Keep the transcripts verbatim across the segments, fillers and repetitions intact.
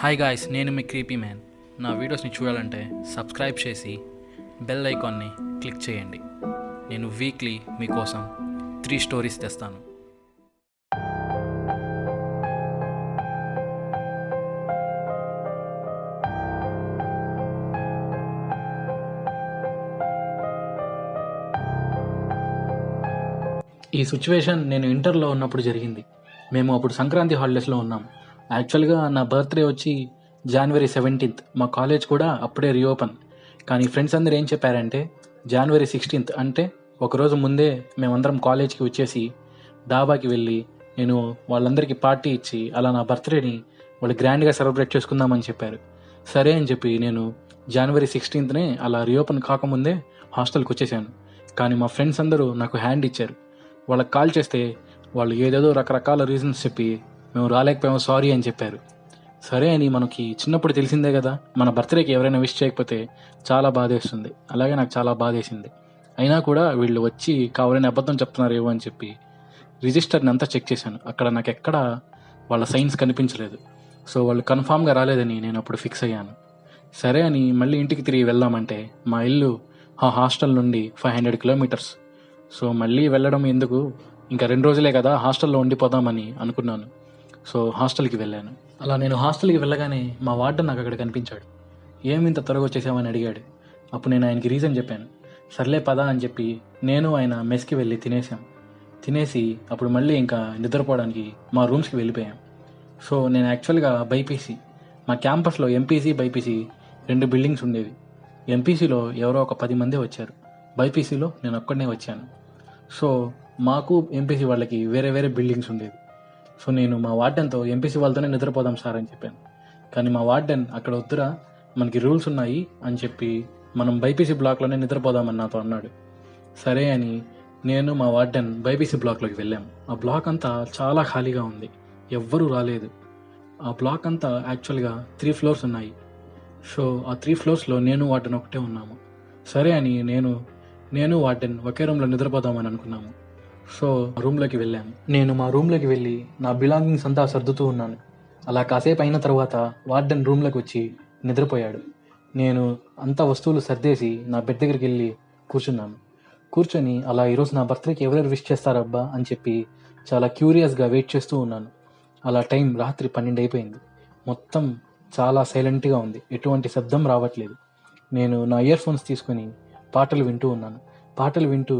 Hi guys, నేను మీ creepy man. నా వీడియోస్ని చూడాలంటే సబ్స్క్రైబ్ చేసి బెల్ ఐకాన్ని క్లిక్ చేయండి. నేను వీక్లీ మీకోసం త్రీ స్టోరీస్ తెస్తాను. ఈ సిచ్యువేషన్ నేను ఇంటర్లో ఉన్నప్పుడు జరిగింది. మేము అప్పుడు సంక్రాంతి హాలిడేస్లో ఉన్నాం. యాక్చువల్గా నా బర్త్డే వచ్చి జనవరి సెవెంటీన్త్. మా కాలేజ్ కూడా అప్పుడే రీఓపెన్. కానీ ఫ్రెండ్స్ అందరూ ఏం చెప్పారంటే జనవరి సిక్స్టీన్త్, అంటే ఒకరోజు ముందే మేమందరం కాలేజ్కి వచ్చేసి డాబాకి వెళ్ళి నేను వాళ్ళందరికీ పార్టీ ఇచ్చి అలా నా బర్త్డేని వాళ్ళు గ్రాండ్గా సెలబ్రేట్ చేసుకుందామని చెప్పారు. సరే అని చెప్పి నేను జనవరి సిక్స్టీన్త్నే అలా రీఓపెన్ కాకముందే హాస్టల్కి వచ్చేసాను. కానీ మా ఫ్రెండ్స్ అందరూ నాకు హ్యాండ్ ఇచ్చారు. వాళ్ళకి కాల్ చేస్తే వాళ్ళు ఏదేదో రకరకాల రీజన్స్ చెప్పి మేము రాలేకపోయాము, సారీ అని చెప్పారు. సరే అని మనకి చిన్నప్పుడు తెలిసిందే కదా, మన బర్త్డేకి ఎవరైనా విష్ చేయకపోతే చాలా బాధేస్తుంది. అలాగే నాకు చాలా బాధేసింది. అయినా కూడా వీళ్ళు వచ్చి కావాలని అబద్ధం చెప్తున్నారేమో అని చెప్పి రిజిస్టర్ని అంతా చెక్ చేశాను. అక్కడ నాకు ఎక్కడా వాళ్ళ సైన్స్ కనిపించలేదు. సో వాళ్ళు కన్ఫామ్గా రాలేదని నేను అప్పుడు ఫిక్స్ అయ్యాను. సరే అని మళ్ళీ ఇంటికి తిరిగి వెళ్దామంటే మా ఇల్లు ఆ హాస్టల్ నుండి ఫైవ్ హండ్రెడ్ కిలోమీటర్స్. సో మళ్ళీ వెళ్ళడం ఎందుకు, ఇంకా రెండు రోజులే కదా హాస్టల్లో ఉండిపోదామని అనుకున్నాను. సో హాస్టల్కి వెళ్ళాను. అలా నేను హాస్టల్కి వెళ్ళగానే మా వార్డెన్ నాకు అక్కడ కనిపించాడు. ఏమింత త్వరగా వచ్చేసామని అడిగాడు. అప్పుడు నేను ఆయనకి రీజన్ చెప్పాను. సర్లే పదా అని చెప్పి నేను ఆయన మెస్కి వెళ్ళి తినేసాం. తినేసి అప్పుడు మళ్ళీ ఇంకా నిద్రపోవడానికి మా రూమ్స్కి వెళ్ళిపోయాం. సో నేను యాక్చువల్గా బైపీసీ, మా క్యాంపస్లో ఎంపీసీ బైపీసీ రెండు బిల్డింగ్స్ ఉండేవి. ఎంపీసీలో ఎవరో ఒక పది మంది వచ్చారు, బైపీసీలో నేను ఒక్కడనే వచ్చాను. సో మాకు ఎంపీసీ వాళ్ళకి వేరే వేరే బిల్డింగ్స్ ఉండేవి. సో నేను మా వార్డెన్తో ఎంపీసీ వాళ్ళతోనే నిద్రపోదాం సార్ అని చెప్పాను. కానీ మా వార్డెన్ అక్కడ వద్దురా, మనకి రూల్స్ ఉన్నాయి అని చెప్పి మనం బైపీసీ బ్లాక్లోనే నిద్రపోదామని నాతో అన్నాడు. సరే అని నేను మా వార్డెన్ బైపీసీ బ్లాక్లోకి వెళ్ళాము. ఆ బ్లాక్ అంతా చాలా ఖాళీగా ఉంది, ఎవ్వరూ రాలేదు. ఆ బ్లాక్ అంతా యాక్చువల్గా త్రీ ఫ్లోర్స్ ఉన్నాయి. సో ఆ త్రీ ఫ్లోర్స్లో నేను వార్డెన్ ఒకటే ఉన్నాము. సరే అని నేను నేను వార్డెన్ ఒకే రూమ్లో నిద్రపోదామని అనుకున్నాము. సో రూమ్లోకి వెళ్ళాము. నేను మా రూమ్లోకి వెళ్ళి నా బిలాంగింగ్స్ అంతా సర్దుతూ ఉన్నాను. అలా కాసేపు అయిన తర్వాత వార్డెన్ రూమ్లోకి వచ్చి నిద్రపోయాడు. నేను అంతా వస్తువులు సర్దేసి నా బెడ్ దగ్గరికి వెళ్ళి కూర్చున్నాను. కూర్చొని అలా ఈరోజు నా బర్త్డేకి ఎవరెవరు విష్ చేస్తారబ్బా అని చెప్పి చాలా క్యూరియస్గా వెయిట్ చేస్తూ ఉన్నాను. అలా టైం రాత్రి పన్నెండు అయిపోయింది. మొత్తం చాలా సైలెంట్గా ఉంది, ఎటువంటి శబ్దం రావట్లేదు. నేను నా ఇయర్ ఫోన్స్ తీసుకుని పాటలు వింటూ ఉన్నాను. పాటలు వింటూ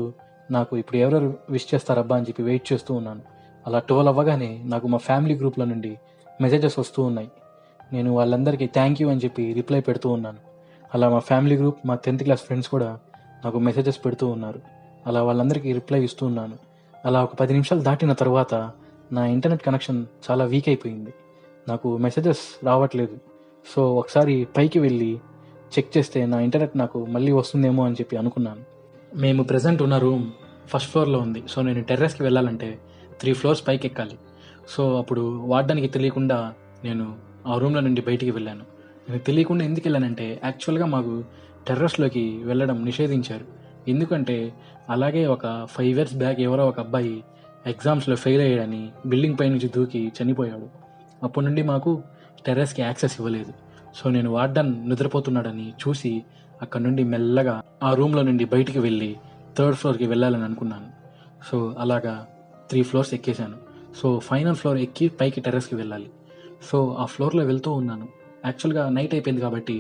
నాకు ఇప్పుడు ఎవరెవరు విష్ చేస్తారబ్బా అని చెప్పి వెయిట్ చేస్తూ ఉన్నాను. అలా ట్వెల్వ్ అవ్వగానే నాకు మా ఫ్యామిలీ గ్రూప్లో నుండి మెసేజెస్ వస్తూ ఉన్నాయి. నేను వాళ్ళందరికీ థ్యాంక్ యూ అని చెప్పి రిప్లై పెడుతూ ఉన్నాను. అలా మా ఫ్యామిలీ గ్రూప్, మా టెన్త్ క్లాస్ ఫ్రెండ్స్ కూడా నాకు మెసేజెస్ పెడుతూ ఉన్నారు. అలా వాళ్ళందరికీ రిప్లై ఇస్తూ ఉన్నాను. అలా ఒక పది నిమిషాలు దాటిన తర్వాత నా ఇంటర్నెట్ కనెక్షన్ చాలా వీక్ అయిపోయింది, నాకు మెసేజెస్ రావట్లేదు. సో ఒకసారి పైకి వెళ్ళి చెక్ చేస్తే నా ఇంటర్నెట్ నాకు మళ్ళీ వస్తుందేమో అని చెప్పి అనుకున్నాను. మేము ప్రజెంట్ ఉన్న రూమ్ ఫస్ట్ ఫ్లోర్లో ఉంది. సో నేను టెర్రస్కి వెళ్ళాలంటే త్రీ ఫ్లోర్స్ పైకి ఎక్కాలి. సో అప్పుడు వార్డెన్కి తెలియకుండా నేను ఆ రూమ్లో నుండి బయటికి వెళ్ళాను. నేను తెలియకుండా ఎందుకు వెళ్ళానంటే యాక్చువల్గా మాకు టెర్రస్లోకి వెళ్ళడం నిషేధించారు. ఎందుకంటే అలాగే ఒక ఫైవ్ ఇయర్స్ బ్యాక్ ఎవరో ఒక అబ్బాయి ఎగ్జామ్స్లో ఫెయిల్ అయ్యాడని బిల్డింగ్ పై నుంచి దూకి చనిపోయాడు. అప్పటి నుండి మాకు టెర్రస్కి యాక్సెస్ ఇవ్వలేదు. సో నేను వార్డెన్ నిద్రపోతున్నాడని చూసి అక్కడ నుండి మెల్లగా ఆ రూమ్లో నుండి బయటికి వెళ్ళి థర్డ్ ఫ్లోర్కి వెళ్ళాలని అనుకున్నాను. సో అలాగా త్రీ ఫ్లోర్స్ ఎక్కేసాను. సో ఫైనల్ ఫ్లోర్ ఎక్కి పైకి టెర్రస్కి వెళ్ళాలి. సో ఆ ఫ్లోర్లో వెళ్తూ ఉన్నాను. యాక్చువల్గా నైట్ అయిపోయింది కాబట్టి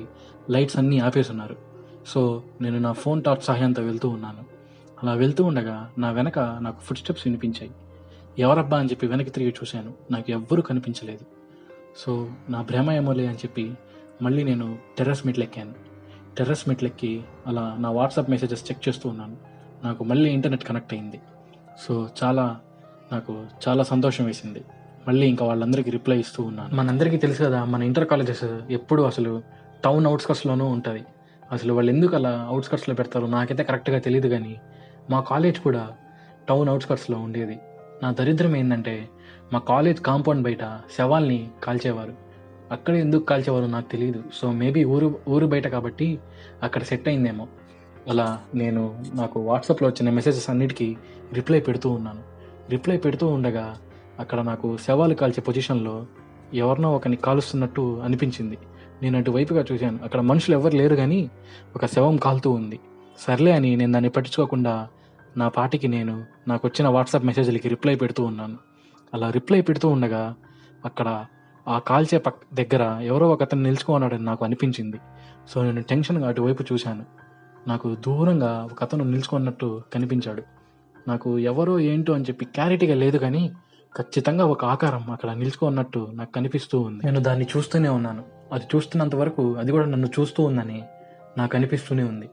లైట్స్ అన్నీ ఆపేస్తున్నారు. సో నేను నా ఫోన్ టార్చ్ సహాయంతో వెళ్తూ ఉన్నాను. అలా వెళ్తూ ఉండగా నా వెనక నాకు ఫుట్ స్టెప్స్ వినిపించాయి. ఎవరబ్బా అని చెప్పి వెనక్కి తిరిగి చూశాను. నాకు ఎవ్వరూ కనిపించలేదు. సో నా భ్రమ ఏమోలే అని చెప్పి మళ్ళీ నేను టెర్రస్ మెట్లు ఎక్కాను. టెర్రస్ మెట్లు ఎక్కి అలా నా వాట్సాప్ మెసేజెస్ చెక్ చేస్తూ ఉన్నాను. నాకు మళ్ళీ ఇంటర్నెట్ కనెక్ట్ అయింది. సో చాలా నాకు చాలా సంతోషం వేసింది. మళ్ళీ ఇంకా వాళ్ళందరికీ రిప్లై ఇస్తూ ఉన్నాను. మనందరికీ తెలుసు కదా, మన ఇంటర్ కాలేజెస్ ఎప్పుడు అసలు టౌన్ అవుట్స్కట్స్లోనూ ఉంటుంది. అసలు వాళ్ళు ఎందుకు అలా అవుట్స్కట్స్లో పెడతారు నాకైతే కరెక్ట్గా తెలియదు. కానీ మా కాలేజ్ కూడా టౌన్ అవుట్స్కట్స్లో ఉండేది. నా దరిద్రం ఏంటంటే మా కాలేజ్ కాంపౌండ్ బయట శవాల్ని కాల్చేవారు. అక్కడ ఎందుకు కాల్చేవారు నాకు తెలియదు. సో మేబీ ఊరు ఊరు బయట కాబట్టి అక్కడ సెట్ అయిందేమో. అలా నేను నాకు వాట్సాప్లో వచ్చిన మెసేజెస్ అన్నిటికీ రిప్లై పెడుతూ ఉన్నాను. రిప్లై పెడుతూ ఉండగా అక్కడ నాకు శవాలు కాల్చే పొజిషన్లో ఎవరినో ఒకరిని కాలుస్తున్నట్టు అనిపించింది. నేను అటువైపుగా చూశాను. అక్కడ మనుషులు ఎవరు లేరు, కానీ ఒక శవం కాలుతూ ఉంది. సర్లే అని నేను దాన్ని పట్టించుకోకుండా నా పాటికి నేను నాకు వచ్చిన వాట్సాప్ మెసేజ్లకి రిప్లై పెడుతూ ఉన్నాను. అలా రిప్లై పెడుతూ ఉండగా అక్కడ ఆ కాల్చే పక్క దగ్గర ఎవరో ఒక అతను నిలుచుకున్నాడని నాకు అనిపించింది. సో నేను టెన్షన్గా అటువైపు చూశాను. నాకు దూరంగా ఒక అతను నిలుచుకున్నట్టు కనిపించాడు. నాకు ఎవరో ఏంటో అని చెప్పి క్లారిటీగా లేదు, కానీ ఖచ్చితంగా ఒక ఆకారం అక్కడ నిలుచుకున్నట్టు నాకు కనిపిస్తూ ఉంది. నేను దాన్ని చూస్తూనే ఉన్నాను. అది చూస్తున్నంత వరకు అది కూడా నన్ను చూస్తూ ఉందని నాకు అనిపిస్తూనే ఉంది.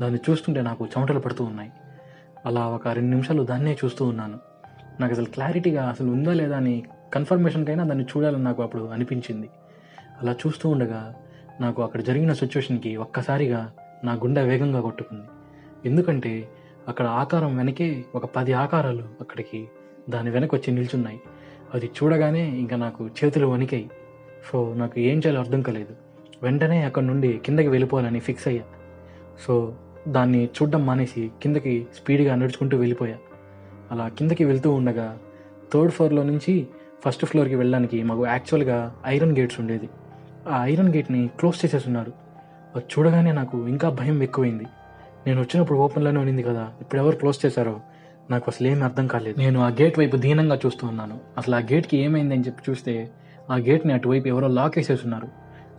దాన్ని చూస్తుంటే నాకు చెమటలు పడుతూ ఉన్నాయి. అలా ఒక రెండు నిమిషాలు దాన్నే చూస్తూ ఉన్నాను. నాకు అసలు క్లారిటీగా అసలు ఉందా లేదా అని కన్ఫర్మేషన్కైనా దాన్ని చూడాలని నాకు అప్పుడు అనిపించింది. అలా చూస్తూ ఉండగా నాకు అక్కడ జరిగిన సిచ్యువేషన్కి ఒక్కసారిగా నా గుండె వేగంగా కొట్టుకుంది. ఎందుకంటే అక్కడ ఆకారం వెనకే ఒక పది ఆకారాలు అక్కడికి దాని వెనక వచ్చి నిల్చున్నాయి. అది చూడగానే ఇంకా నాకు చేతులు వణికాయి. సో నాకు ఏం చేయాలో అర్థం కాలేదు. వెంటనే అక్కడ నుండి కిందకి వెళ్ళిపోవాలని ఫిక్స్ అయ్యా. సో దాన్ని చూడడం మానేసి కిందకి స్పీడ్గా నడుచుకుంటూ వెళ్ళిపోయా. అలా కిందకి వెళ్తూ ఉండగా థర్డ్ ఫ్లోర్లో నుంచి ఫస్ట్ ఫ్లోర్కి వెళ్ళడానికి మాకు యాక్చువల్గా ఐరన్ గేట్స్ ఉండేది. ఆ ఐరన్ గేట్ని క్లోజ్ చేసేస్తున్నారు. అది చూడగానే నాకు ఇంకా భయం ఎక్కువైంది. నేను వచ్చినప్పుడు ఓపెన్లోనే ఉండింది కదా, ఇప్పుడు ఎవరు క్లోజ్ చేశారో నాకు అసలు ఏమీ అర్థం కాలేదు. నేను ఆ గేట్ వైపు దీనంగా చూస్తూ ఉన్నాను. అసలు ఆ గేట్కి ఏమైందని చెప్పి చూస్తే ఆ గేట్ని అటువైపు ఎవరో లాక్ వేసేస్తున్నారు.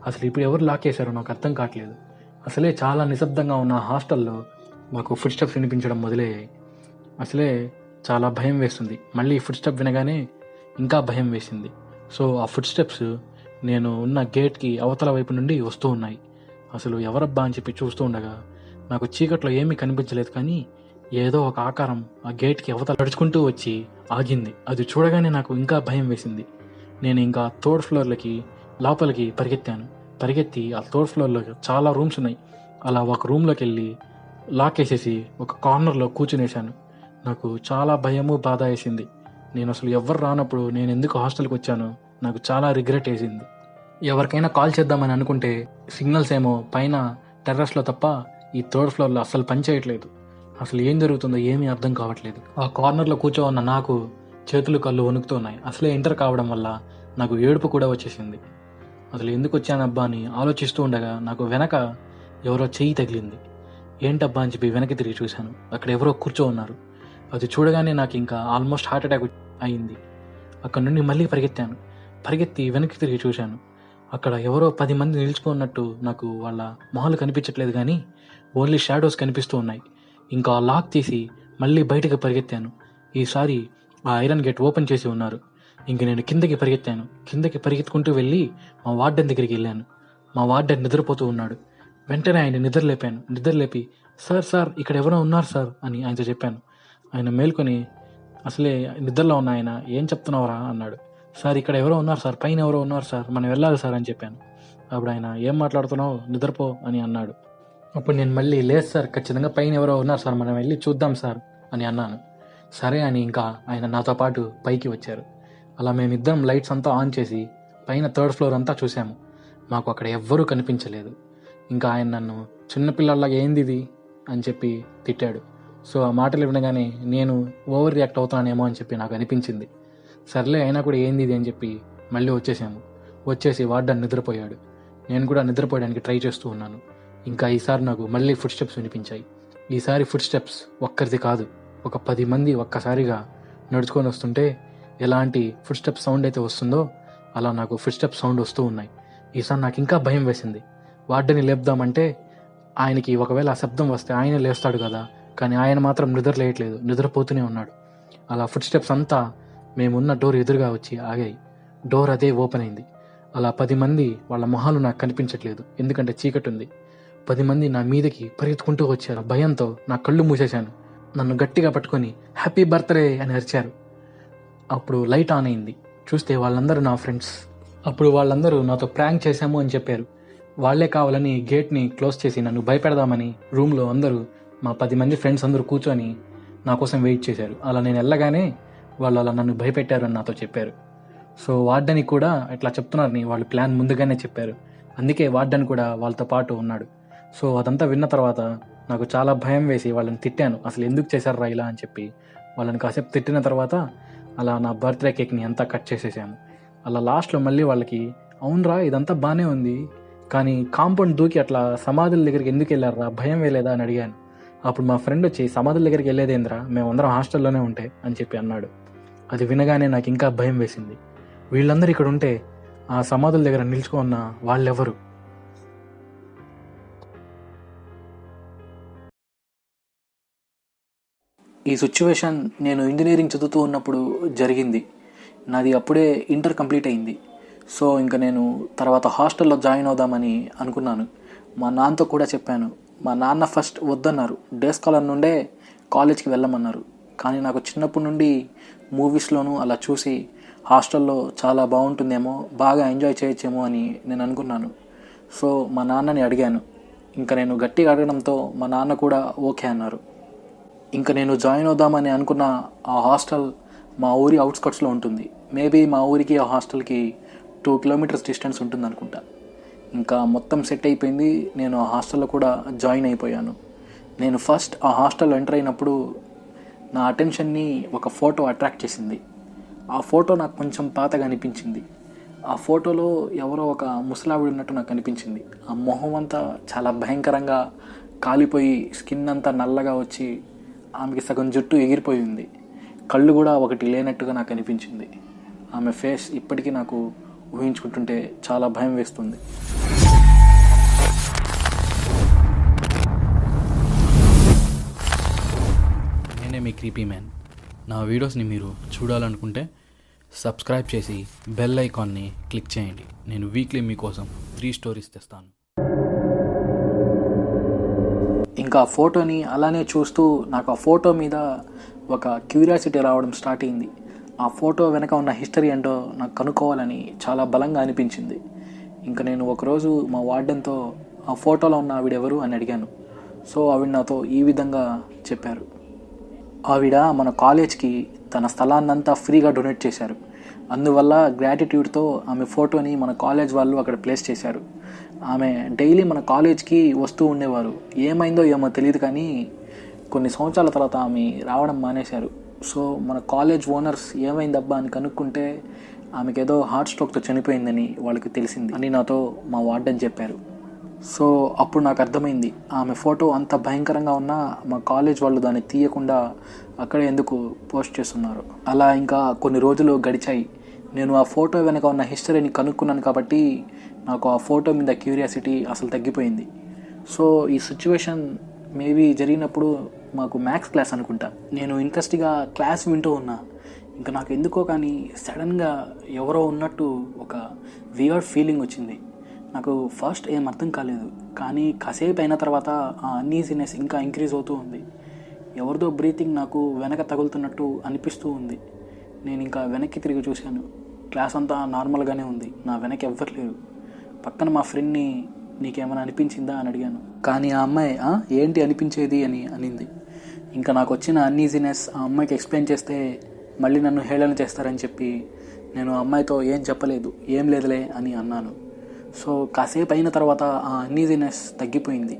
అసలు ఇప్పుడు ఎవరు లాక్ చేశారో నాకు అర్థం కావట్లేదు. అసలే చాలా నిశ్శబ్దంగా ఉన్న హాస్టల్లో మాకు ఫుడ్ స్టెప్స్ వినిపించడం మొదలయ్యాయి. అసలే చాలా భయం వేస్తుంది. మళ్ళీ ఫుడ్ స్టెప్ వినగానే ఇంకా భయం వేసింది. సో ఆ ఫుడ్ స్టెప్స్ నేను ఉన్న గేట్కి అవతల వైపు నుండి వస్తూ ఉన్నాయి. అసలు ఎవరబ్బా అని చెప్పి చూస్తూ ఉండగా నాకు చీకట్లో ఏమీ కనిపించలేదు, కానీ ఏదో ఒక ఆకారం ఆ గేట్కి అవతల నడుచుకుంటూ వచ్చి ఆగింది. అది చూడగానే నాకు ఇంకా భయం వేసింది. నేను ఇంకా థర్డ్ ఫ్లోర్లకి లోపలికి పరిగెత్తాను. పరిగెత్తి ఆ థర్డ్ ఫ్లోర్లో చాలా రూమ్స్ ఉన్నాయి. అలా ఒక రూమ్లోకి వెళ్ళి లాక్ వేసేసి ఒక కార్నర్లో కూర్చునేసాను. నాకు చాలా భయము బాధ వేసింది. నేను అసలు ఎవరు రానప్పుడు నేను ఎందుకు హాస్టల్కి వచ్చానో నాకు చాలా రిగ్రెట్ వేసింది. ఎవరికైనా కాల్ చేద్దామని అనుకుంటే సిగ్నల్స్ ఏమో పైన టెర్రస్లో తప్ప ఈ థర్డ్ ఫ్లోర్లో అస్సలు పనిచేయట్లేదు. అసలు ఏం జరుగుతుందో ఏమీ అర్థం కావట్లేదు. ఆ కార్నర్లో కూర్చో ఉన్న నాకు చేతులు కళ్ళు వణుకుతున్నాయి. అసలే ఎంటర్ కావడం వల్ల నాకు ఏడుపు కూడా వచ్చేసింది. అసలు ఎందుకు వచ్చానబ్బా అని ఆలోచిస్తూ ఉండగా నాకు వెనక ఎవరో చెయ్యి తగిలింది. ఏంటబ్బా అని చెప్పి వెనక్కి తిరిగి చూశాను. అక్కడ ఎవరో కూర్చో ఉన్నారు. అది చూడగానే నాకు ఇంకా ఆల్మోస్ట్ హార్ట్ అటాక్ అయింది. అక్కడ నుండి మళ్ళీ పరిగెత్తాను. పరిగెత్తి వెనక్కి తిరిగి చూశాను. అక్కడ ఎవరో పది మంది నిలుచుకున్నట్టు నాకు వాళ్ళ మొహాలు కనిపించట్లేదు, కానీ ఓన్లీ షాడోస్ కనిపిస్తూ ఉన్నాయి. ఇంకా లాక్ తీసి మళ్ళీ బయటకు పరిగెత్తాను. ఈసారి ఆ ఐరన్ గేట్ ఓపెన్ చేసి ఉన్నారు. ఇంక నేను కిందకి పరిగెత్తాను. కిందకి పరిగెత్తుకుంటూ వెళ్ళి మా వార్డెన్ దగ్గరికి వెళ్ళాను. మా వార్డెన్ నిద్రపోతూ ఉన్నాడు. వెంటనే ఆయన నిద్రలేపాను. నిద్రలేపి సార్ సార్ ఇక్కడ ఎవరో ఉన్నారు సార్ అని ఆయనతో చెప్పాను. ఆయన మేల్కొని అసలే నిద్రలో ఉన్న ఆయన ఏం చెప్తున్నావురా అన్నాడు. సార్ ఇక్కడ ఎవరో ఉన్నారు సార్, పైన ఎవరో ఉన్నారు సార్, మనం వెళ్ళాలి సార్ అని చెప్పాను. అప్పుడు ఆయన ఏం మాట్లాడుతున్నావు నిద్రపో అని అన్నాడు. అప్పుడు నేను మళ్ళీ లేదు సార్, ఖచ్చితంగా పైన ఎవరో ఉన్నారు సార్, మనం వెళ్ళి చూద్దాం సార్ అని అన్నాను. సరే అని ఇంకా ఆయన నాతో పాటు పైకి వచ్చారు. అలా మేమిద్దరం లైట్స్ అంతా ఆన్ చేసి పైన థర్డ్ ఫ్లోర్ అంతా చూసాము. మాకు అక్కడ ఎవ్వరూ కనిపించలేదు. ఇంకా ఆయన నన్ను చిన్నపిల్లలాగా ఏంది ఇది అని చెప్పి తిట్టాడు. సో ఆ మాటలు వినగానే నేను ఓవర్ రియాక్ట్ అవుతానేమో అని చెప్పి నాకు అనిపించింది. సర్లే అయినా కూడా ఏంది ఇది అని చెప్పి మళ్ళీ వచ్చేసాము. వచ్చేసి వార్డన్ నిద్రపోయాడు. నేను కూడా నిద్రపోయడానికి ట్రై చేస్తూ ఉన్నాను. ఇంకా ఈసారి నాకు మళ్ళీ ఫుడ్ స్టెప్స్ వినిపించాయి. ఈసారి ఫుడ్ స్టెప్స్ ఒక్కరిది కాదు, ఒక పది మంది ఒక్కసారిగా నడుచుకొని వస్తుంటే ఎలాంటి ఫుడ్ స్టెప్ సౌండ్ అయితే వస్తుందో అలా నాకు ఫుడ్ స్టెప్ సౌండ్ వస్తూ ఉన్నాయి. ఈసారి నాకు ఇంకా భయం వేసింది. వార్డెన్ని లేపుదామంటే ఆయనకి ఒకవేళ ఆ శబ్దం వస్తే ఆయనే లేస్తాడు కదా, కానీ ఆయన మాత్రం నిద్ర లేయట్లేదు, నిద్రపోతూనే ఉన్నాడు. అలా ఫుడ్ స్టెప్స్ అంతా మేమున్న డోర్ ఎదురుగా వచ్చి ఆగాయి. డోర్ అదే ఓపెన్ అయింది. అలా పది మంది వాళ్ళ మొహాలు నాకు కనిపించట్లేదు, ఎందుకంటే చీకటి ఉంది. పది మంది నా మీదకి పరిగెత్తుకుంటూ వచ్చారు. భయంతో నా కళ్ళు మూసేశాను. నన్ను గట్టిగా పట్టుకొని హ్యాపీ బర్త్డే అని అరిచారు. అప్పుడు లైట్ ఆన్ అయింది. చూస్తే వాళ్ళందరూ నా ఫ్రెండ్స్. అప్పుడు వాళ్ళందరూ నాతో ప్రాంక్ చేశాము అని చెప్పారు. వాళ్లే కావాలని గేట్ని క్లోజ్ చేసి నన్ను భయపెడదామని రూమ్లో అందరూ మా పది మంది ఫ్రెండ్స్ అందరూ కూర్చొని నా కోసం వెయిట్ చేశారు. అలా నేను వెళ్ళగానే వాళ్ళు అలా నన్ను భయపెట్టారని నాతో చెప్పారు. సో వార్డెన్ కూడా ఇట్లా చెప్తున్నారని వాళ్ళు ప్లాన్ ముందుగానే చెప్పారు. అందుకే వార్డెన్ కూడా వాళ్ళతో పాటు ఉన్నాడు. సో అదంతా విన్న తర్వాత నాకు చాలా భయం వేసి వాళ్ళని తిట్టాను. అసలు ఎందుకు చేశారు రా ఇలా అని చెప్పి వాళ్ళని కాసేపు తిట్టిన తర్వాత అలా నా బర్త్డే కేక్ని అంతా కట్ చేసేసాము. అలా లాస్ట్లో మళ్ళీ వాళ్ళకి అవునరా ఇదంతా బాగానే ఉంది కానీ కాంపౌండ్ దూకి అట్లా సమాధుల దగ్గరికి ఎందుకు వెళ్ళారా, భయం వేయలేదా అని అడిగాను. అప్పుడు మా ఫ్రెండ్ వచ్చి సమాధుల దగ్గరికి వెళ్ళేదేంద్రా, మేమందరం హాస్టల్లోనే ఉంటే అని చెప్పి అన్నాడు. అది వినగానే నాకు ఇంకా భయం వేసింది. వీళ్ళందరూ ఇక్కడ ఉంటే ఆ సమాధుల దగ్గర నిల్చుకున్న వాళ్ళెవరు? ఈ సిచ్యువేషన్ నేను ఇంజనీరింగ్ చదువుతూ ఉన్నప్పుడు జరిగింది. నాది అప్పుడే ఇంటర్ కంప్లీట్ అయింది. సో ఇంకా నేను తర్వాత హాస్టల్లో జాయిన్ అవుదామని అనుకున్నాను. మా నాన్నతో కూడా చెప్పాను. మా నాన్న ఫస్ట్ వద్దన్నారు, డే స్కాలర్ నుండే కాలేజ్కి వెళ్ళమన్నారు. కానీ నాకు చిన్నప్పటి నుండి మూవీస్లోనూ అలా చూసి హాస్టల్లో చాలా బాగుంటుందేమో, బాగా ఎంజాయ్ చేయొచ్చేమో అని నేను అనుకున్నాను. సో మా నాన్నని అడిగాను. ఇంకా నేను గట్టిగా అడగడంతో మా నాన్న కూడా ఓకే అన్నారు. ఇంకా నేను జాయిన్ అవుదామని అనుకున్న ఆ హాస్టల్ మా ఊరి అవుట్స్కట్స్లో ఉంటుంది. మేబీ మా ఊరికి ఆ హాస్టల్కి టూ కిలోమీటర్స్ డిస్టెన్స్ ఉంటుంది అనుకుంటా. ఇంకా మొత్తం సెట్ అయిపోయింది. నేను ఆ హాస్టల్లో కూడా జాయిన్ అయిపోయాను. నేను ఫస్ట్ ఆ హాస్టల్లో ఎంటర్ అయినప్పుడు నా అటెన్షన్ని ఒక ఫోటో అట్రాక్ట్ చేసింది. ఆ ఫోటో నాకు కొంచెం పాతగా అనిపించింది. ఆ ఫోటోలో ఎవరో ఒక ముసలావిడ ఉన్నట్టు నాకు అనిపించింది. ఆ మొహం అంతా చాలా భయంకరంగా కాలిపోయి స్కిన్ అంతా నల్లగా వచ్చి ఆమెకి సగం జుట్టు ఎగిరిపోయింది. కళ్ళు కూడా ఒకటి లేనట్టుగా నాకు అనిపించింది. ఆమె ఫేస్ ఇప్పటికీ నాకు ఊహించుకుంటుంటే చాలా భయం వేస్తుంది. నేనే మీ క్రీపీ మ్యాన్. నా వీడియోస్ని మీరు చూడాలనుకుంటే సబ్స్క్రైబ్ చేసి బెల్ ఐకాన్ని క్లిక్ చేయండి. నేను వీక్లీ మీకోసం త్రీ స్టోరీస్ తెస్తాను. ఇంకా ఆ ఫోటోని అలానే చూస్తూ నాకు ఆ ఫోటో మీద ఒక క్యూరియాసిటీ రావడం స్టార్ట్ అయింది. ఆ ఫోటో వెనక ఉన్న హిస్టరీ ఏంటో నాకు కనుక్కోవాలని చాలా బలంగా అనిపించింది. ఇంకా నేను ఒకరోజు మా వార్డెన్తో ఆ ఫోటోలో ఉన్న ఆవిడ ఎవరు అని అడిగాను. సో ఆవిడ నాతో ఈ విధంగా చెప్పారు. ఆవిడ మన కాలేజ్కి తన స్థలాన్నంతా ఫ్రీగా డొనేట్ చేశారు. అందువల్ల గ్రాటిట్యూడ్తో ఆమె ఫోటోని మన కాలేజ్ వాళ్ళు అక్కడ ప్లేస్ చేశారు. ఆమె డైలీ మన కాలేజ్కి వస్తూ ఉండేవారు. ఏమైందో ఏమో తెలియదు కానీ కొన్ని సంవత్సరాల తర్వాత ఆమె రావడం మానేశారు. సో మన కాలేజ్ ఓనర్స్ ఏమైందబ్బా అని కనుక్కుంటే ఆమెకేదో హార్ట్ స్ట్రోక్తో చనిపోయిందని వాళ్ళకి తెలిసింది అని నాతో మా వార్డెన్ చెప్పారు. సో అప్పుడు నాకు అర్థమైంది, ఆమె ఫోటో అంత భయంకరంగా ఉన్నా మా కాలేజ్ వాళ్ళు దాన్ని తీయకుండా అక్కడే ఎందుకు పోస్ట్ చేస్తున్నారు. అలా ఇంకా కొన్ని రోజులు గడిచాయి. నేను ఆ ఫోటో వెనక ఉన్న హిస్టరీని కనుక్కున్నాను కాబట్టి నాకు ఆ ఫోటో మీద క్యూరియాసిటీ అసలు తగ్గిపోయింది. సో ఈ సిచ్యువేషన్ మేబీ జరిగినప్పుడు మాకు మ్యాథ్స్ క్లాస్ అనుకుంటా. నేను ఇంట్రెస్ట్గా క్లాస్ వింటూ ఉన్నా. ఇంకా నాకు ఎందుకో కానీ సడన్గా ఎవరో ఉన్నట్టు ఒక వియర్డ్ ఫీలింగ్ వచ్చింది. నాకు ఫస్ట్ ఏం అర్థం కాలేదు కానీ కాసేపు అయిన తర్వాత ఆ అన్ఈజీనెస్ ఇంకా ఇంక్రీజ్ అవుతూ ఉంది. ఎవరిదో బ్రీతింగ్ నాకు వెనక తగులుతున్నట్టు అనిపిస్తూ ఉంది. నేను ఇంకా వెనక్కి తిరిగి చూశాను. క్లాస్ అంతా నార్మల్గానే ఉంది. నా వెనక ఎవ్వరు లేరు. పక్కన మా ఫ్రెండ్ని నీకేమైనా అనిపించిందా అని అడిగాను. కానీ ఆ అమ్మాయి ఏంటి అనిపించేది అని అనింది. ఇంకా నాకు వచ్చిన అన్ఈజీనెస్ ఆ అమ్మాయికి ఎక్స్ప్లెయిన్ చేస్తే మళ్ళీ నన్ను హేళన చేస్తారని చెప్పి నేను ఆ అమ్మాయితో ఏం చెప్పలేదు. ఏం లేదులే అని అన్నాను. సో కాసేపు అయిన తర్వాత ఆ అన్ఈజీనెస్ తగ్గిపోయింది.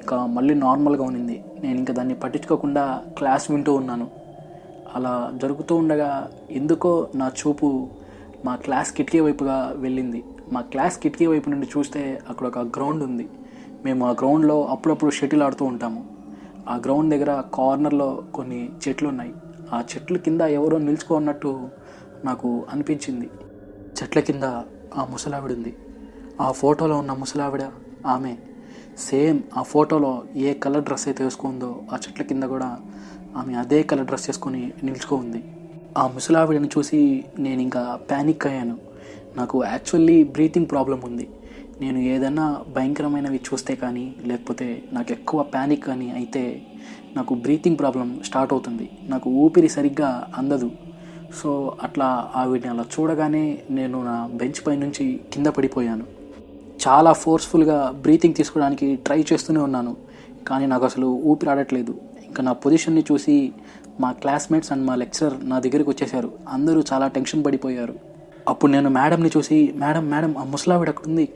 ఇంకా మళ్ళీ నార్మల్గా ఉన్నింది. నేను ఇంకా దాన్ని పట్టించుకోకుండా క్లాస్ వింటూ ఉన్నాను. అలా జరుగుతూ ఉండగా ఎందుకో నా చూపు మా క్లాస్ కిటికీ వైపుగా వెళ్ళింది. మా క్లాస్ కిటికీ వైపు నుండి చూస్తే అక్కడ ఒక గ్రౌండ్ ఉంది. మేము ఆ గ్రౌండ్లో అప్పుడప్పుడు షటిల్ ఆడుతూ ఉంటాము. ఆ గ్రౌండ్ దగ్గర కార్నర్లో కొన్ని చెట్లు ఉన్నాయి. ఆ చెట్ల కింద ఎవరో నిల్చుకున్నట్టు నాకు అనిపించింది. చెట్ల కింద ఆ ముసలావిడ ఉంది. ఆ ఫోటోలో ఉన్న ముసలావిడ ఆమె. సేమ్ ఆ ఫోటోలో ఏ కలర్ డ్రెస్ అయితే వేసుకుందో ఆ చెట్ల కింద కూడా ఆమె అదే కలర్ డ్రెస్ వేసుకొని నిల్చుకుంది. ఆ ముసలావిడని చూసి నేను ఇంకా ప్యానిక్ అయ్యాను. నాకు యాక్చువల్లీ బ్రీతింగ్ ప్రాబ్లం ఉంది. నేను ఏదైనా భయంకరమైనవి చూస్తే కానీ లేకపోతే నాకు ఎక్కువ ప్యానిక్ కానీ అయితే నాకు బ్రీతింగ్ ప్రాబ్లం స్టార్ట్ అవుతుంది. నాకు ఊపిరి సరిగ్గా అందదు. సో అట్లా ఆవిడని అలా చూడగానే నేను నా బెంచ్ పై నుంచి కింద పడిపోయాను. చాలా ఫోర్స్ఫుల్గా బ్రీతింగ్ తీసుకోవడానికి ట్రై చేస్తూనే ఉన్నాను కానీ నాకు అసలు ఊపిరి ఆడట్లేదు. ఇంకా నా పొజిషన్ని చూసి మా క్లాస్మేట్స్ అండ్ మా లెక్చరర్ నా దగ్గరికి వచ్చేసారు. అందరూ చాలా టెన్షన్ పడిపోయారు. అప్పుడు నేను మేడంని చూసి మేడం మేడం ఆ ముసలావిడ అక్కడుంది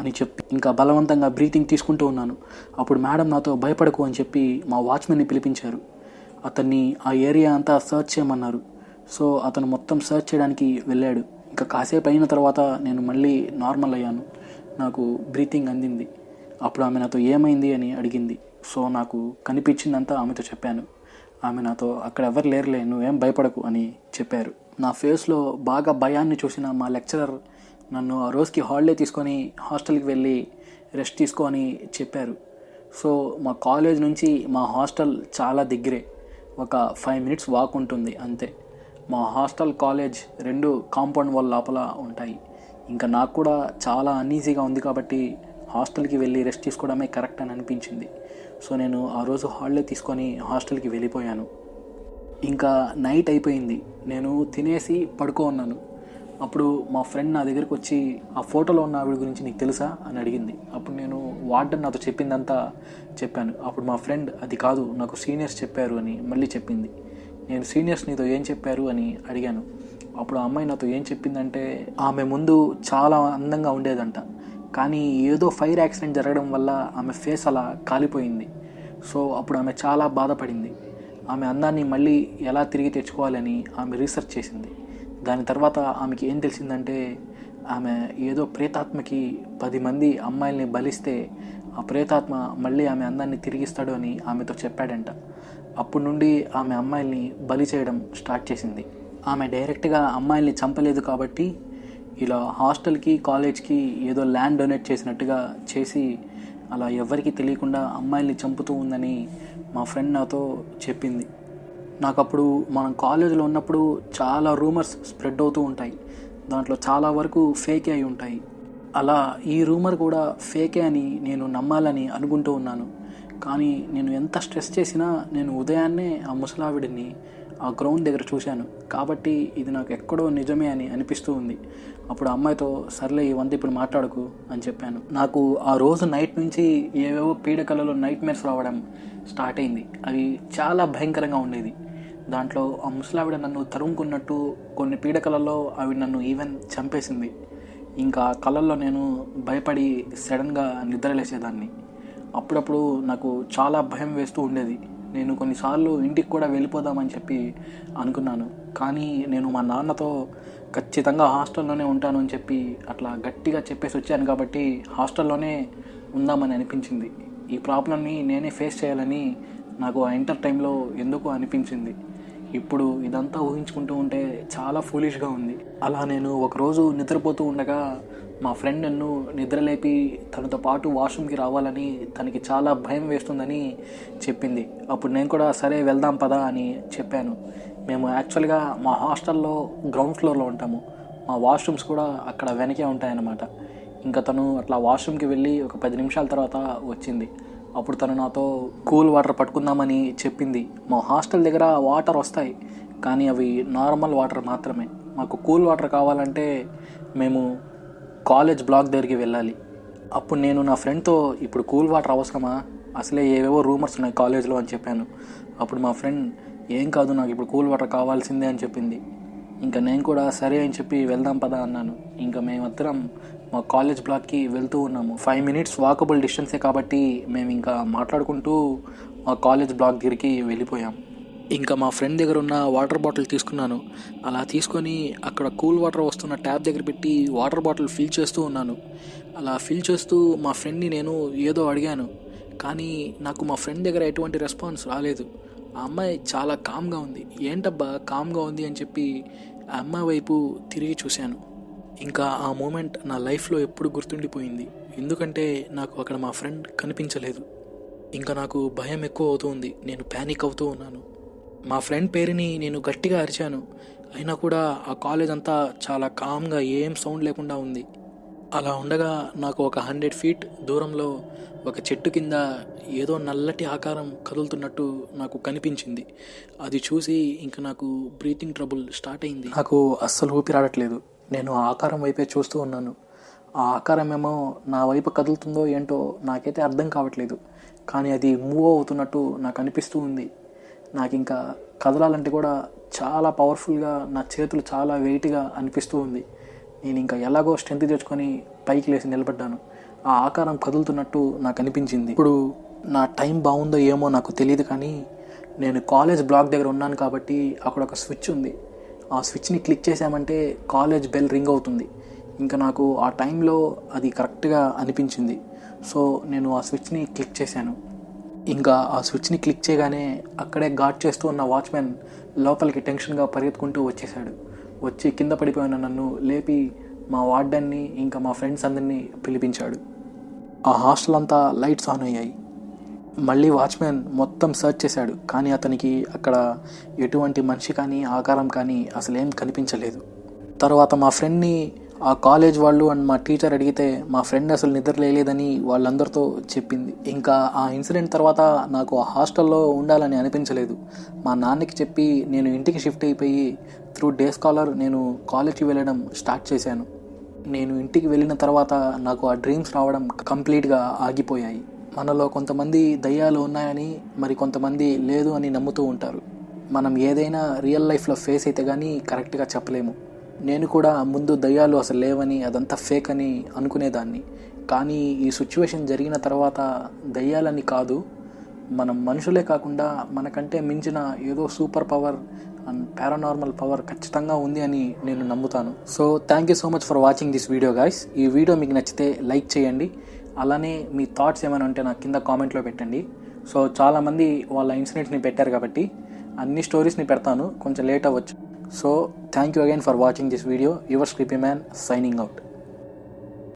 అని చెప్పి ఇంకా బలవంతంగా బ్రీతింగ్ తీసుకుంటూ ఉన్నాను. అప్పుడు మేడం నాతో భయపడకు అని చెప్పి మా వాచ్మెన్ని పిలిపించారు. అతన్ని ఆ ఏరియా అంతా సర్చ్ చేయమన్నారు. సో అతను మొత్తం సర్చ్ చేయడానికి వెళ్ళాడు. ఇంకా కాసేపు అయిన తర్వాత నేను మళ్ళీ నార్మల్ అయ్యాను, నాకు బ్రీతింగ్ అందింది. అప్పుడు ఆమె నాతో ఏమైంది అని అడిగింది. సో నాకు కనిపించిందంతా ఆమెతో చెప్పాను. ఆమె నాతో అక్కడ ఎవరు లేరులే, నువ్వేం భయపడకు అని చెప్పారు. నా ఫేస్లో బాగా భయాన్ని చూసిన మా లెక్చరర్ నన్ను ఆ రోజుకి హాలిడే తీసుకొని హాస్టల్కి వెళ్ళి రెస్ట్ తీసుకో అని చెప్పారు. సో మా కాలేజ్ నుంచి మా హాస్టల్ చాలా దగ్గరే, ఒక ఫైవ్ మినిట్స్ వాక్ ఉంటుంది అంతే. మా హాస్టల్ కాలేజ్ రెండు కాంపౌండ్ వాళ్ళ లోపల ఉంటాయి. ఇంకా నాకు కూడా చాలా అన్ఈజీగా ఉంది కాబట్టి హాస్టల్కి వెళ్ళి రెస్ట్ తీసుకోవడమే కరెక్ట్ అని అనిపించింది. సో నేను ఆ రోజు హాలిడే తీసుకొని హాస్టల్కి వెళ్ళిపోయాను. ఇంకా నైట్ అయిపోయింది, నేను తినేసి పడుకో ఉన్నాను. అప్పుడు మా ఫ్రెండ్ నా దగ్గరికి వచ్చి, ఆ ఫోటోలో ఉన్న ఆవిడ గురించి నీకు తెలుసా అని అడిగింది. అప్పుడు నేను వార్డెన్ నాతో చెప్పిందంతా చెప్పాను. అప్పుడు మా ఫ్రెండ్, అది కాదు నాకు సీనియర్స్ చెప్పారు అని మళ్ళీ చెప్పింది. నేను సీనియర్స్ నీతో ఏం చెప్పారు అని అడిగాను. అప్పుడు ఆ అమ్మాయి నాతో ఏం చెప్పిందంటే, ఆమె ముందు చాలా అందంగా ఉండేదంట, కానీ ఏదో ఫైర్ యాక్సిడెంట్ జరగడం వల్ల ఆమె ఫేస్ అలా కాలిపోయింది. సో అప్పుడు ఆమె చాలా బాధపడింది. ఆమె అందాన్ని మళ్ళీ ఎలా తిరిగి తెచ్చుకోవాలని ఆమె రీసెర్చ్ చేసింది. దాని తర్వాత ఆమెకి ఏం తెలిసిందంటే, ఆమె ఏదో ప్రేతాత్మకి పది మంది అమ్మాయిల్ని బలిస్తే ఆ ప్రేతాత్మ మళ్ళీ ఆమె అందాన్ని తిరిగిస్తాడు అని ఆమెతో చెప్పాడంట. అప్పటి నుండి ఆమె అమ్మాయిల్ని బలి చేయడం స్టార్ట్ చేసింది. ఆమె డైరెక్ట్గా అమ్మాయిల్ని చంపలేదు కాబట్టి ఇలా హాస్టల్కి కాలేజ్కి ఏదో ల్యాండ్ డొనేట్ చేసినట్టుగా చేసి అలా ఎవరికి తెలియకుండా అమ్మాయిల్ని చంపుతూ ఉందని మా ఫ్రెండ్ నాతో చెప్పింది. నాకు అప్పుడు మనం కాలేజీలో ఉన్నప్పుడు చాలా రూమర్స్ స్ప్రెడ్ అవుతూ ఉంటాయి, దాంట్లో చాలా వరకు ఫేకే అయి ఉంటాయి. అలా ఈ రూమర్ కూడా ఫేకే అని నేను నమ్మాలని అనుకుంటూ ఉన్నాను. కానీ నేను ఎంత స్ట్రెస్ చేసినా నేను ఉదయాన్నే ఆ ముసలావిడిని ఆ గ్రౌండ్ దగ్గర చూశాను కాబట్టి ఇది నాకు ఎక్కడో నిజమే అని అనిపిస్తూ ఉంది. అప్పుడు అమ్మాయితో సర్లే ఇవంతా ఇప్పుడు మాట్లాడకు అని చెప్పాను. నాకు ఆ రోజు నైట్ నుంచి ఏవేవో పీడకలలో నైట్ మేర్స్ రావడం స్టార్ట్ అయింది. అవి చాలా భయంకరంగా ఉండేది. దాంట్లో ఆ ముసలావిడ నన్ను తరుముకున్నట్టు, కొన్ని పీడకలలో ఆవిడ నన్ను ఈవెన్ చంపేసింది. ఇంకా కళల్లో నేను భయపడి సడన్గా నిద్రలేసేదాన్ని. అప్పుడప్పుడు నాకు చాలా భయం వేస్తూ ఉండేది. నేను కొన్నిసార్లు ఇంటికి కూడా వెళ్ళిపోదామని చెప్పి అనుకున్నాను. కానీ నేను మా నాన్నతో ఖచ్చితంగా హాస్టల్లోనే ఉంటాను అని చెప్పి అట్లా గట్టిగా చెప్పేసి వచ్చాను కాబట్టి హాస్టల్లోనే ఉందామని అనిపించింది. ఈ ప్రాబ్లంని నేనే ఫేస్ చేయాలని నాకు ఆ ఇంటర్ టైంలో ఎందుకు అనిపించింది. ఇప్పుడు ఇదంతా ఊహించుకుంటూ ఉంటే చాలా ఫూలిష్గా ఉంది. అలా నేను ఒకరోజు నిద్రపోతూ ఉండగా మా ఫ్రెండ్ నన్ను నిద్రలేపి తనతో పాటు వాష్రూమ్కి రావాలని, తనకి చాలా భయం వేస్తుందని చెప్పింది. అప్పుడు నేను కూడా సరే వెళ్దాం పదా అని చెప్పాను. మేము యాక్చువల్గా మా హాస్టల్లో గ్రౌండ్ ఫ్లోర్లో ఉంటాము, మా వాష్రూమ్స్ కూడా అక్కడ వెనకే ఉంటాయన్నమాట. ఇంకా తను అట్లా వాష్రూమ్కి వెళ్ళి ఒక పది నిమిషాల తర్వాత వచ్చింది. అప్పుడు తను నాతో కూల్ వాటర్ పట్టుకుందామని చెప్పింది. మా హాస్టల్ దగ్గర వాటర్ వస్తాయి కానీ అవి నార్మల్ వాటర్ మాత్రమే. మాకు కూల్ వాటర్ కావాలంటే మేము కాలేజ్ బ్లాక్ దగ్గరికి వెళ్ళాలి. అప్పుడు నేను నా ఫ్రెండ్తో ఇప్పుడు కూల్ వాటర్ అవసరమా, అసలే ఏవేవో రూమర్స్ ఉన్నాయి కాలేజ్లో అని చెప్పాను. అప్పుడు మా ఫ్రెండ్ ఏం కాదు నాకు ఇప్పుడు కూల్ వాటర్ కావాల్సిందే అని చెప్పింది. ఇంకా నేను కూడా సరే అని చెప్పి వెళ్దాం పదా అన్నాను. ఇంకా మేమిద్దరం మా కాలేజ్ బ్లాక్కి వెళ్తూ ఉన్నాము. ఫైవ్ మినిట్స్ వాకబుల్ డిస్టెన్సే కాబట్టి మేము ఇంకా మాట్లాడుకుంటూ మా కాలేజ్ బ్లాక్ దగ్గరికి వెళ్ళిపోయాం. ఇంకా మా ఫ్రెండ్ దగ్గర ఉన్న వాటర్ బాటిల్ తీసుకున్నాను. అలా తీసుకొని అక్కడ కూల్ వాటర్ వస్తున్న ట్యాప్ దగ్గర పెట్టి వాటర్ బాటిల్ ఫిల్ చేస్తూ ఉన్నాను. అలా ఫిల్ చేస్తూ మా ఫ్రెండ్ని నేను ఏదో అడిగాను, కానీ నాకు మా ఫ్రెండ్ దగ్గర ఎటువంటి రెస్పాన్స్ రాలేదు. ఆ అమ్మాయి చాలా కామ్గా ఉంది. ఏంటబ్బా కామ్గా ఉంది అని చెప్పి ఆ అమ్మాయి వైపు తిరిగి చూశాను. ఇంకా ఆ మూమెంట్ నా లైఫ్లో ఎప్పుడు గుర్తుండిపోయింది, ఎందుకంటే నాకు అక్కడ మా ఫ్రెండ్ కనిపించలేదు. ఇంకా నాకు భయం ఎక్కువ అవుతూ ఉంది, నేను ప్యానిక్ అవుతూ ఉన్నాను. మా ఫ్రెండ్ పేరుని నేను గట్టిగా అరిచాను, అయినా కూడా ఆ కాలేజ్ అంతా చాలా కామ్గా ఏం సౌండ్ లేకుండా ఉంది. అలా ఉండగా నాకు ఒక హండ్రెడ్ ఫీట్ దూరంలో ఒక చెట్టు కింద ఏదో నల్లటి ఆకారం కదులుతున్నట్టు నాకు కనిపించింది. అది చూసి ఇంకా నాకు బ్రీతింగ్ ట్రబుల్ స్టార్ట్ అయింది. నాకు అస్సలు ఊపిరాడట్లేదు. నేను ఆ ఆకారం వైపే చూస్తూ ఉన్నాను. ఆ ఆకారం ఏమో నా వైపు కదులుతుందో ఏంటో నాకైతే అర్థం కావట్లేదు, కానీ అది మూవ్ అవుతున్నట్టు నాకు అనిపిస్తూ ఉంది. నాకు ఇంకా కదలాలంటే కూడా చాలా పవర్ఫుల్గా నా చేతులు చాలా వెయిట్గా అనిపిస్తూ ఉంది. నేను ఇంకా ఎలాగో స్ట్రెంత్ తెచ్చుకొని పైకి లేచి నిలబడ్డాను. ఆ ఆకారం కదులుతున్నట్టు నాకు అనిపించింది. ఇప్పుడు నా టైం బాగుందో ఏమో నాకు తెలియదు, కానీ నేను కాలేజ్ బ్లాక్ దగ్గర ఉన్నాను కాబట్టి అక్కడ ఒక స్విచ్ ఉంది. ఆ స్విచ్ని క్లిక్ చేశామంటే కాలేజ్ బెల్ రింగ్ అవుతుంది. ఇంకా నాకు ఆ టైంలో అది కరెక్ట్గా అనిపించింది. సో నేను ఆ స్విచ్ని క్లిక్ చేశాను. ఇంకా ఆ స్విచ్ని క్లిక్ చేయగానే అక్కడే గార్డ్ చేస్తూ ఉన్న వాచ్మెన్ లోపలికి టెన్షన్గా పరిగెత్తుకుంటూ వచ్చేసాడు. వచ్చి కింద పడిపోయిన నన్ను లేపి మా వార్డెన్ని ఇంకా మా ఫ్రెండ్స్ అందరినీ పిలిపించాడు. ఆ హాస్టల్ అంతా లైట్స్ ఆన్ అయ్యాయి. మళ్ళీ వాచ్మెన్ మొత్తం సర్చ్ చేశాడు, కానీ అతనికి అక్కడ ఎటువంటి మనిషి కానీ ఆకారం కానీ అసలేం కనిపించలేదు. తర్వాత మా ఫ్రెండ్ని ఆ కాలేజ్ వాళ్ళు అండ్ మా టీచర్ అడిగితే మా ఫ్రెండ్ అసలు నిద్ర లేదని వాళ్ళందరితో చెప్పింది. ఇంకా ఆ ఇన్సిడెంట్ తర్వాత నాకు ఆ హాస్టల్లో ఉండాలని అనిపించలేదు. మా నాన్నకి చెప్పి నేను ఇంటికి షిఫ్ట్ అయిపోయి త్రూ డే స్కాలర్ నేను కాలేజ్కి వెళ్ళడం స్టార్ట్ చేశాను. నేను ఇంటికి వెళ్ళిన తర్వాత నాకు ఆ డ్రీమ్స్ రావడం కంప్లీట్గా ఆగిపోయాయి. మనలో కొంతమంది దయ్యాలు ఉన్నాయని మరి కొంతమంది లేదు అని నమ్ముతూ ఉంటారు. మనం ఏదైనా రియల్ లైఫ్లో ఫేస్ అయితే కానీ కరెక్ట్గా చెప్పలేము. నేను కూడా ముందు దయ్యాలు అసలు లేవని అదంతా ఫేక్ అని అనుకునేదాన్ని. కానీ ఈ సిచ్యువేషన్ జరిగిన తర్వాత దయ్యాలని కాదు, మనం మనుషులే కాకుండా మనకంటే మించిన ఏదో super power and paranormal power ఖచ్చితంగా ఉంది అని నేను నమ్ముతాను. So thank you so much for watching this video guys. ఈ వీడియో మీకు నచ్చితే లైక్ చేయండి, అలానే మీ థాట్స్ ఏమైనా ఉంటే నాకు కింద కామెంట్లో పెట్టండి. సో చాలామంది వాళ్ళ ఇన్సిడెంట్స్ని పెట్టారు కాబట్టి అన్ని స్టోరీస్ని పెడతాను, కొంచెం లేట్ అవ్వచ్చు. So thank you again for watching this video. Your sleepy man signing out.